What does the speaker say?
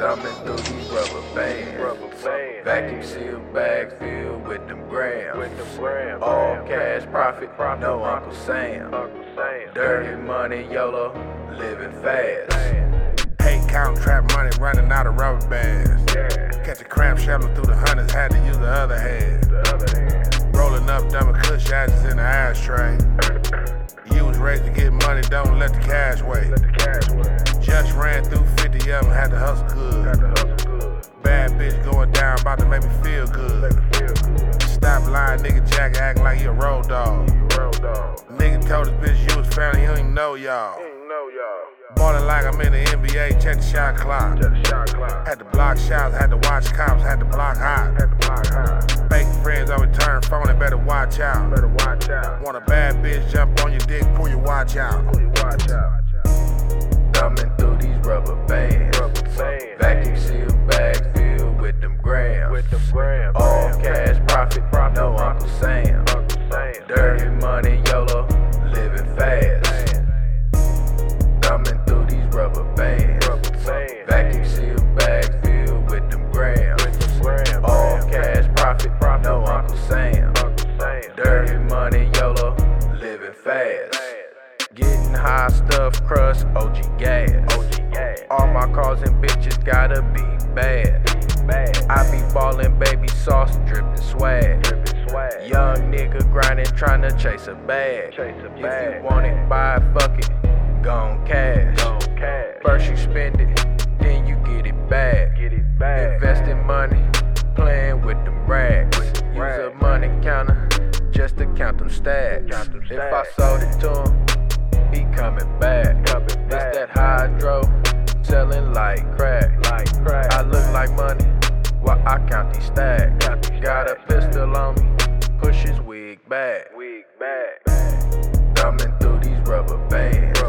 thumbing through these rubber bands. Vacuum sealed bag filled with them grams. All cash profit, no Uncle Sam. Dirty money, YOLO, living fast. Hey, count trap money, running out of rubber bands. Catch a cramp, shoving through the hundreds, had to use the other hand. Rolling up, dumb and cush ashes in the ashtray. You was raised to get money, don't let the cash wait. Just ran through 50 of them, had to hustle good. Bad bitch going down, about to make me feel good. Stop lying, nigga Jack, acting like you a road dog. Nigga told his bitch you was family, he don't even know y'all. Ballin' like I'm in the NBA, check the shot clock. Had to block shots, had to watch cops, had to block hot. Fake friends always turn phone and better watch out. Want a bad bitch, jump on your dick, pull your watch out. Thumbing through these rubber bands. Vacuum sealed bags filled with them grams. All cash profit, no Uncle Sam. Dirty money, YOLO, living fast. Thumbing through these rubber bands. Vacuum sealed bags filled with them grams. All cash profit, no Uncle Sam. Dirty money, YOLO, living fast. Getting high stuff, crust, OG gas. All my cars and bitches gotta be bad. I be ballin', baby sauce, drippin' swag. Young nigga grindin', tryna chase a bag. If you want it, buy it, fuck it. Gon' cash. First you spend it, then you get it back. Investing money, playing with them rags. Use a money counter just to count them stacks. If I sold it to him, he coming back. It's that hydro, selling like crack. I look like money while I count these stacks. Got a pistol on me, push his wig back. Thumbing through these rubber bands.